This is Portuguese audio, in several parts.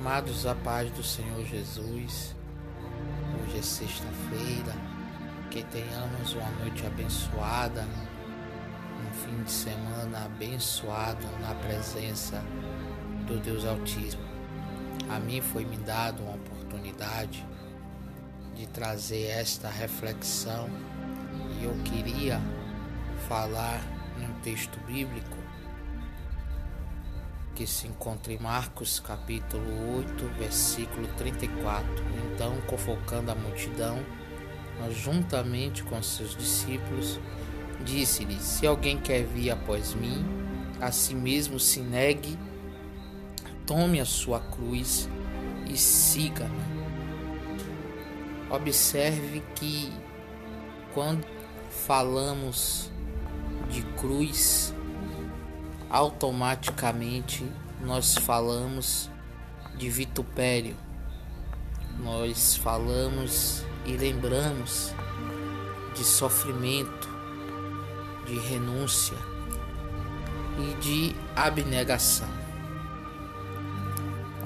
Amados, a paz do Senhor Jesus. Hoje é sexta-feira. Que tenhamos uma noite abençoada, um fim de semana abençoado na presença do Deus Altíssimo. A mim foi-me dado uma oportunidade de trazer esta reflexão e eu queria falar num texto bíblico que se encontra em Marcos capítulo 8, versículo 34. Então, convocando a multidão, juntamente com seus discípulos, disse-lhes: se alguém quer vir após mim, a si mesmo se negue, tome a sua cruz e siga-me. Observe que quando falamos de cruz, automaticamente nós falamos de vitupério, nós falamos e lembramos de sofrimento, de renúncia e de abnegação.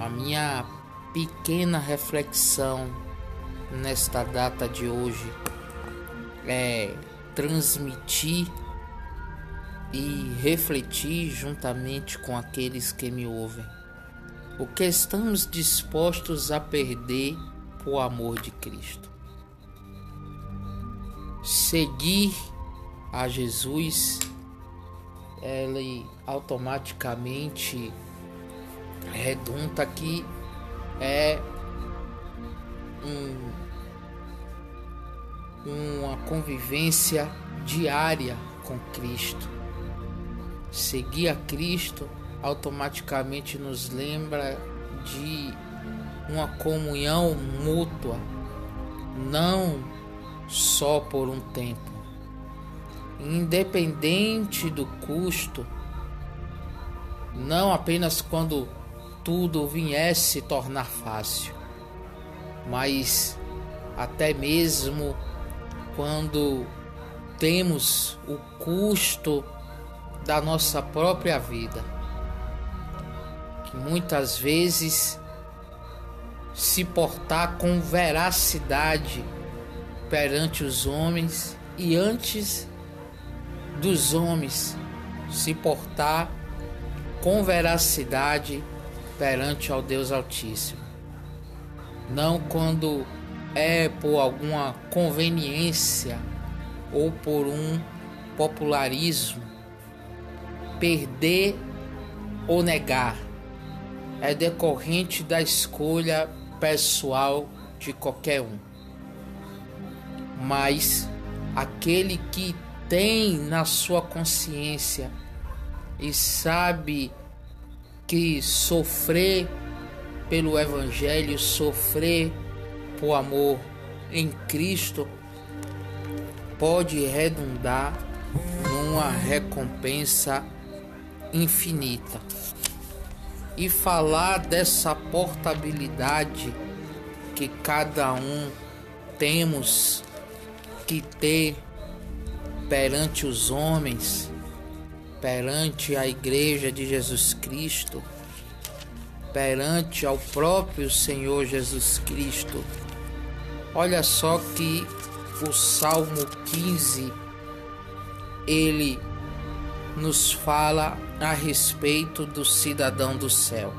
A minha pequena reflexão nesta data de hoje é transmitir e refletir juntamente com aqueles que me ouvem o que estamos dispostos a perder por amor de Cristo. Seguir a Jesus, ele automaticamente redunda que é uma convivência diária com Cristo. Seguir a Cristo automaticamente nos lembra de uma comunhão mútua, não só por um tempo. Independente do custo, não apenas quando tudo viesse se tornar fácil, mas até mesmo quando temos o custo da nossa própria vida, que muitas vezes se portar com veracidade perante os homens e antes dos homens se portar com veracidade perante ao Deus Altíssimo, não quando é por alguma conveniência ou por um popularismo. Perder ou negar é decorrente da escolha pessoal de qualquer um. Mas aquele que tem na sua consciência e sabe que sofrer pelo Evangelho, sofrer por amor em Cristo, pode redundar numa recompensa infinita. E falar dessa portabilidade que cada um temos que ter perante os homens, perante a Igreja de Jesus Cristo, perante ao próprio Senhor Jesus Cristo. Olha só que o Salmo 15, ele nos fala a respeito do cidadão do céu.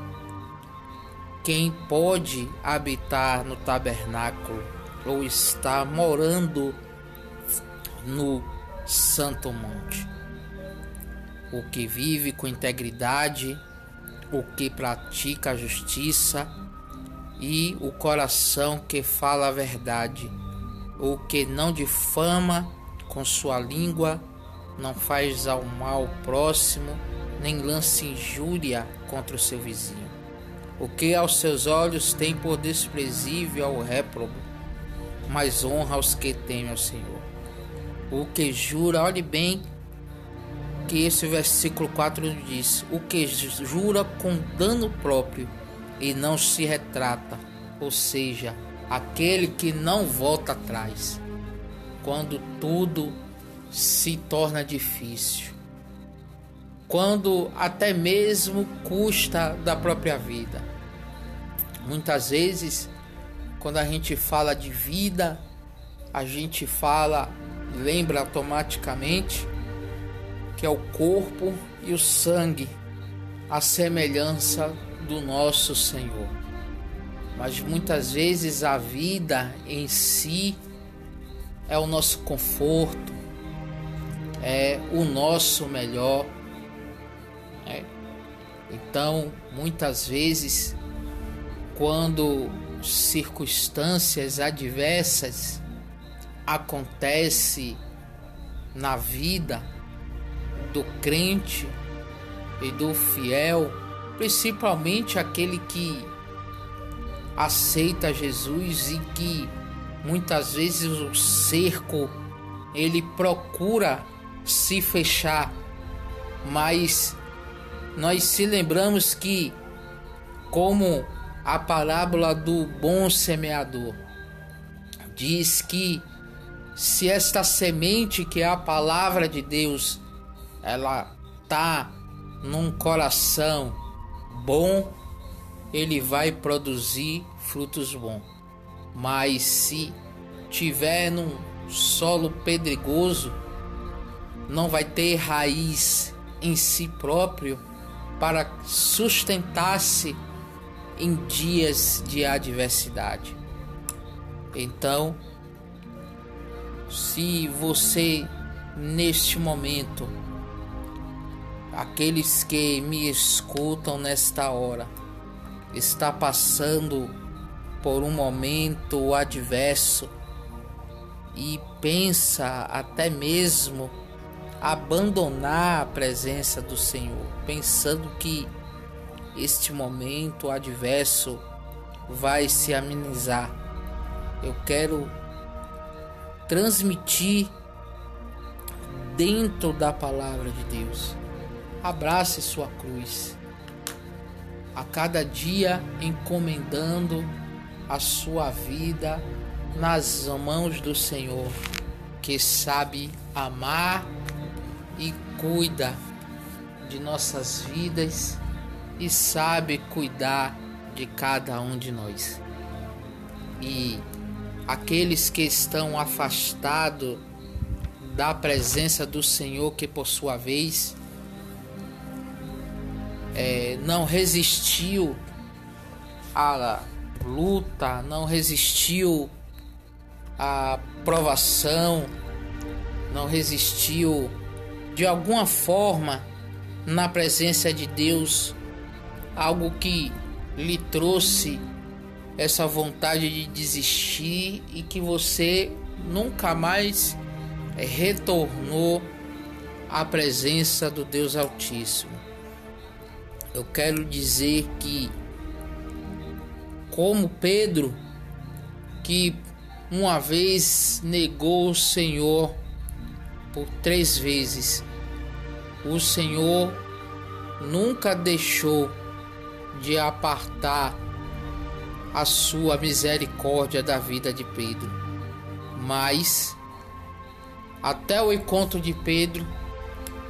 Quem pode habitar no tabernáculo ou está morando no santo monte? O que vive com integridade, o que pratica a justiça e o coração que fala a verdade, o que não difama com sua língua, não faz ao mal próximo, nem lança injúria contra o seu vizinho. O que aos seus olhos tem por desprezível ao réprobo, mas honra aos que temem ao Senhor. O que jura, olhe bem que esse versículo 4 diz, o que jura com dano próprio e não se retrata, ou seja, aquele que não volta atrás. Quando tudo se torna difícil, quando até mesmo custa da própria vida, Muitas vezes, quando a gente fala de vida, a gente fala, lembra automaticamente que é o corpo e o sangue, a semelhança do nosso Senhor. Mas muitas vezes a vida em si é o nosso conforto, é o nosso melhor, né? Então, muitas vezes, quando circunstâncias adversas acontecem na vida do crente e do fiel, principalmente aquele que aceita Jesus e que muitas vezes o cerco, ele procura se fechar, mas nós se lembramos que, como a parábola do bom semeador diz, que se esta semente, que é a palavra de Deus, ela está num coração bom, ele vai produzir frutos bons. Mas se tiver num solo pedregoso, não vai ter raiz em si próprio para sustentar-se em dias de adversidade. Então, se você neste momento, aqueles que me escutam nesta hora, está passando por um momento adverso e pensa até mesmo abandonar a presença do Senhor, pensando que este momento adverso vai se amenizar, eu quero transmitir dentro da palavra de Deus: abrace sua cruz, a cada dia encomendando a sua vida nas mãos do Senhor, que sabe amar e cuida de nossas vidas e sabe cuidar de cada um de nós. E aqueles que estão afastados da presença do Senhor, que por sua vez não resistiu à luta, não resistiu à provação, não resistiu de alguma forma na presença de Deus, algo que lhe trouxe essa vontade de desistir e que você nunca mais retornou à presença do Deus Altíssimo. Eu quero dizer que, como Pedro, que uma vez negou o Senhor por 3 vezes, o Senhor nunca deixou de apartar a sua misericórdia da vida de Pedro. Mas, até o encontro de Pedro,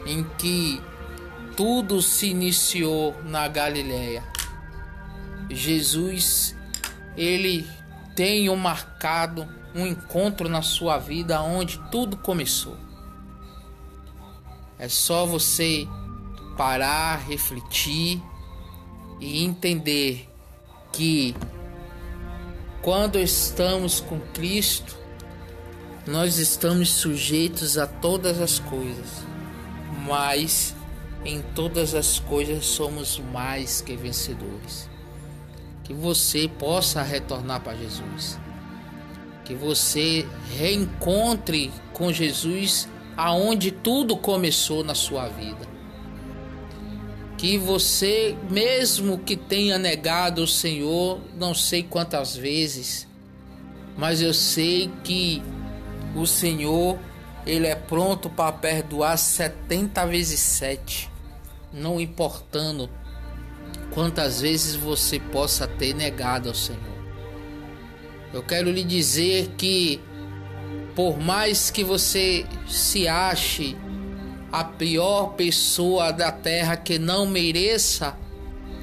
em que tudo se iniciou na Galileia, Jesus, ele tem marcado um encontro na sua vida onde tudo começou. É só você parar, refletir e entender que, quando estamos com Cristo, nós estamos sujeitos a todas as coisas, mas em todas as coisas somos mais que vencedores. Que você possa retornar para Jesus, que você reencontre com Jesus aonde tudo começou na sua vida, que você, mesmo que tenha negado o Senhor não sei quantas vezes, mas eu sei que o Senhor, ele é pronto para perdoar 70 vezes 7, não importando quantas vezes você possa ter negado ao Senhor. Eu quero lhe dizer que, por mais que você se ache a pior pessoa da terra, que não mereça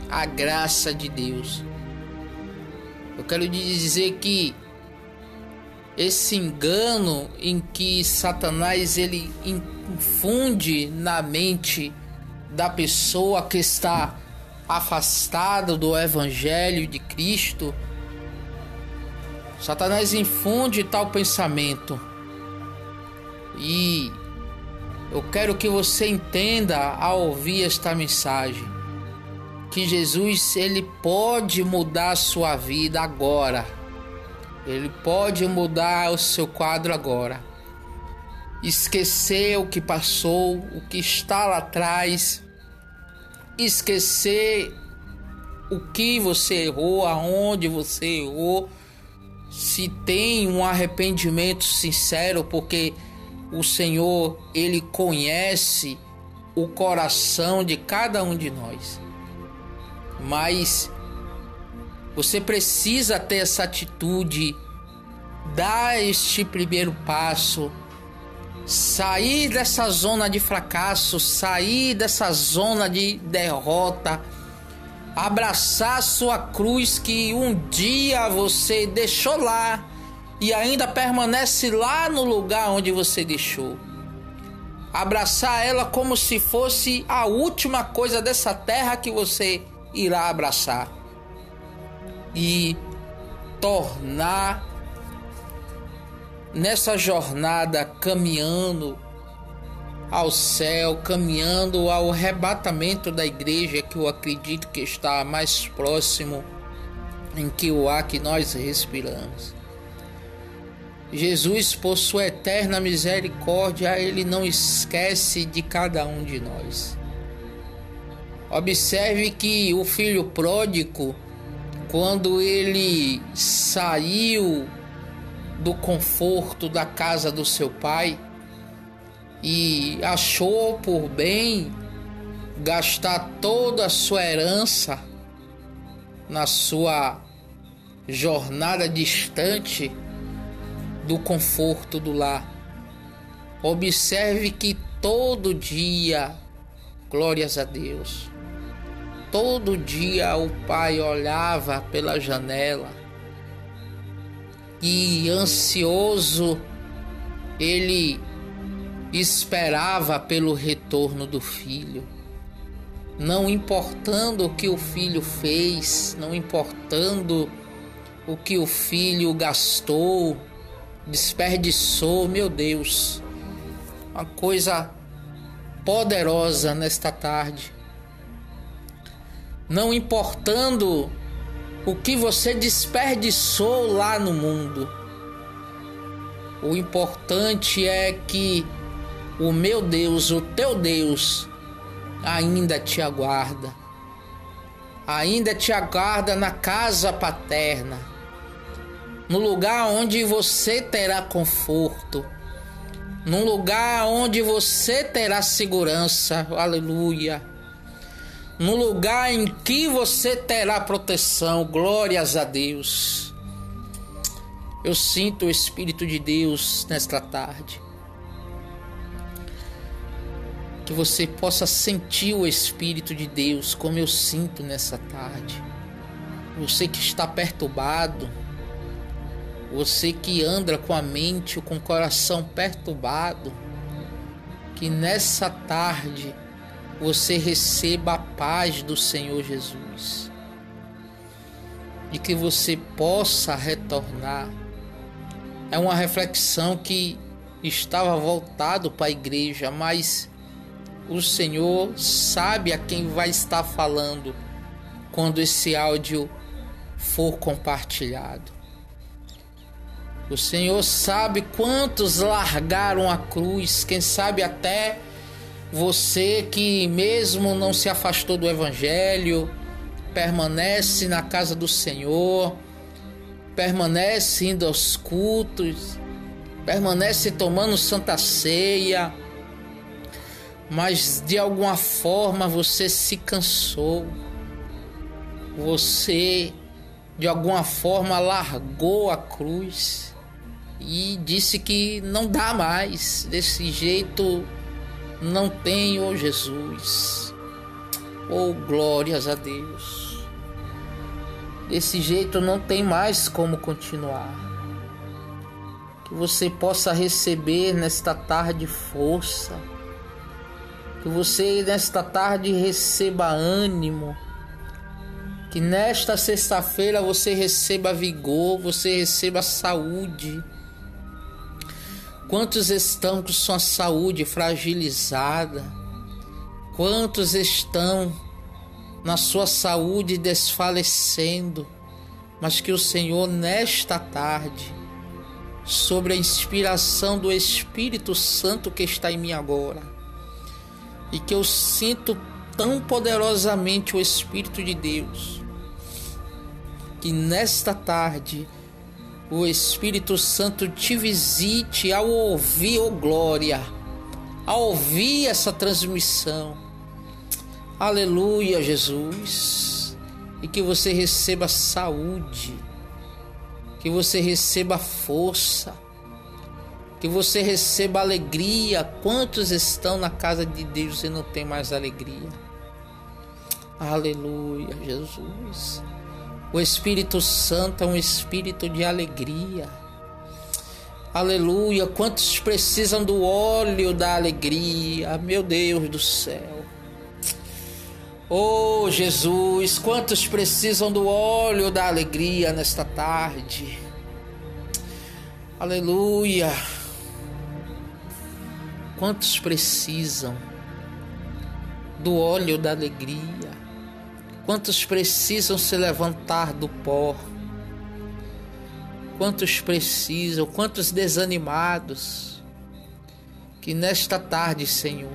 a graça de Deus, Eu quero dizer que esse engano em que Satanás ele infunde na mente da pessoa que está afastada do Evangelho de Cristo, Satanás infunde tal pensamento. E eu quero que você entenda ao ouvir esta mensagem, que Jesus ele pode mudar a sua vida agora. Ele pode mudar o seu quadro agora. Esquecer o que passou, o que está lá atrás. Esquecer o que você errou, aonde você errou. Se tem um arrependimento sincero, porque o Senhor, ele conhece o coração de cada um de nós. Mas você precisa ter essa atitude, dar este primeiro passo, sair dessa zona de fracasso, sair dessa zona de derrota, abraçar sua cruz que um dia você deixou lá e ainda permanece lá no lugar onde você deixou. Abraçar ela como se fosse a última coisa dessa terra que você irá abraçar. E tornar nessa jornada caminhando ao céu, caminhando ao arrebatamento da igreja, que eu acredito que está mais próximo em que o ar que nós respiramos. Jesus, por sua eterna misericórdia, ele não esquece de cada um de nós. Observe que o filho pródigo, quando ele saiu do conforto da casa do seu pai, e achou por bem gastar toda a sua herança na sua jornada distante do conforto do lar. Observe que todo dia, glórias a Deus, todo dia o pai olhava pela janela e ansioso ele esperava pelo retorno do filho, não importando o que o filho fez, não importando o que o filho gastou, desperdiçou. Meu Deus, uma coisa poderosa nesta tarde. Não importando o que você desperdiçou lá no mundo, o importante é que o meu Deus, o teu Deus, ainda te aguarda. Ainda te aguarda na casa paterna, no lugar onde você terá conforto, num lugar onde você terá segurança, aleluia. Num lugar em que você terá proteção, glórias a Deus. Eu sinto o Espírito de Deus nesta tarde. Que você possa sentir o Espírito de Deus como eu sinto nessa tarde. Você que está perturbado, você que anda com a mente, com o coração perturbado, que nessa tarde você receba a paz do Senhor Jesus e que você possa retornar. É uma reflexão que estava voltado para a igreja, mas o Senhor sabe a quem vai estar falando quando esse áudio for compartilhado. O Senhor sabe quantos largaram a cruz, quem sabe até você que mesmo não se afastou do Evangelho, permanece na casa do Senhor, permanece indo aos cultos, permanece tomando Santa Ceia, mas de alguma forma você se cansou, você de alguma forma largou a cruz e disse que não dá mais, desse jeito não tem, oh Jesus, oh glórias a Deus. desse jeito não tem mais como continuar. Que você possa receber nesta tarde força, que você nesta tarde receba ânimo, que nesta sexta-feira você receba vigor, você receba saúde. Quantos estão com sua saúde fragilizada? Quantos estão na sua saúde desfalecendo? Mas que o Senhor nesta tarde, sobre a inspiração do Espírito Santo que está em mim agora, e que eu sinto tão poderosamente o Espírito de Deus, que nesta tarde o Espírito Santo te visite ao ouvir, oh glória, ao ouvir essa transmissão. Aleluia, Jesus. E que você receba saúde, que você receba força, que você receba alegria. Quantos estão na casa de Deus e não tem mais alegria? Aleluia, Jesus. O Espírito Santo é um espírito de alegria. Aleluia. Quantos precisam do óleo da alegria? Meu Deus do céu. Oh, Jesus. Quantos precisam do óleo da alegria nesta tarde? Aleluia. Quantos precisam do óleo da alegria? Quantos precisam se levantar do pó? Quantos precisam, quantos desanimados? Que nesta tarde, Senhor,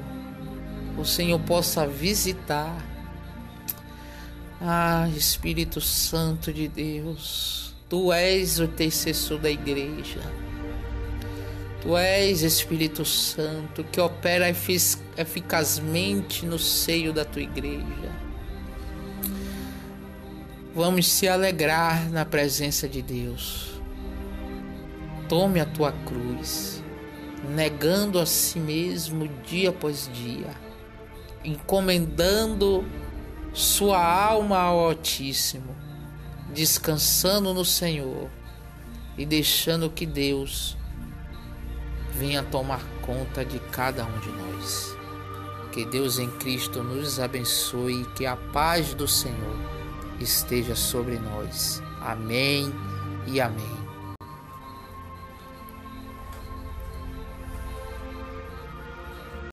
o Senhor possa visitar. Ah, Espírito Santo de Deus, Tu és o intercessor da igreja. Tu és, Espírito Santo, que opera eficazmente no seio da Tua igreja. Vamos se alegrar na presença de Deus. Tome a Tua cruz, negando a si mesmo dia após dia, encomendando sua alma ao Altíssimo, descansando no Senhor e deixando que Deus venha tomar conta de cada um de nós. Que Deus em Cristo nos abençoe e que a paz do Senhor esteja sobre nós. Amém e amém.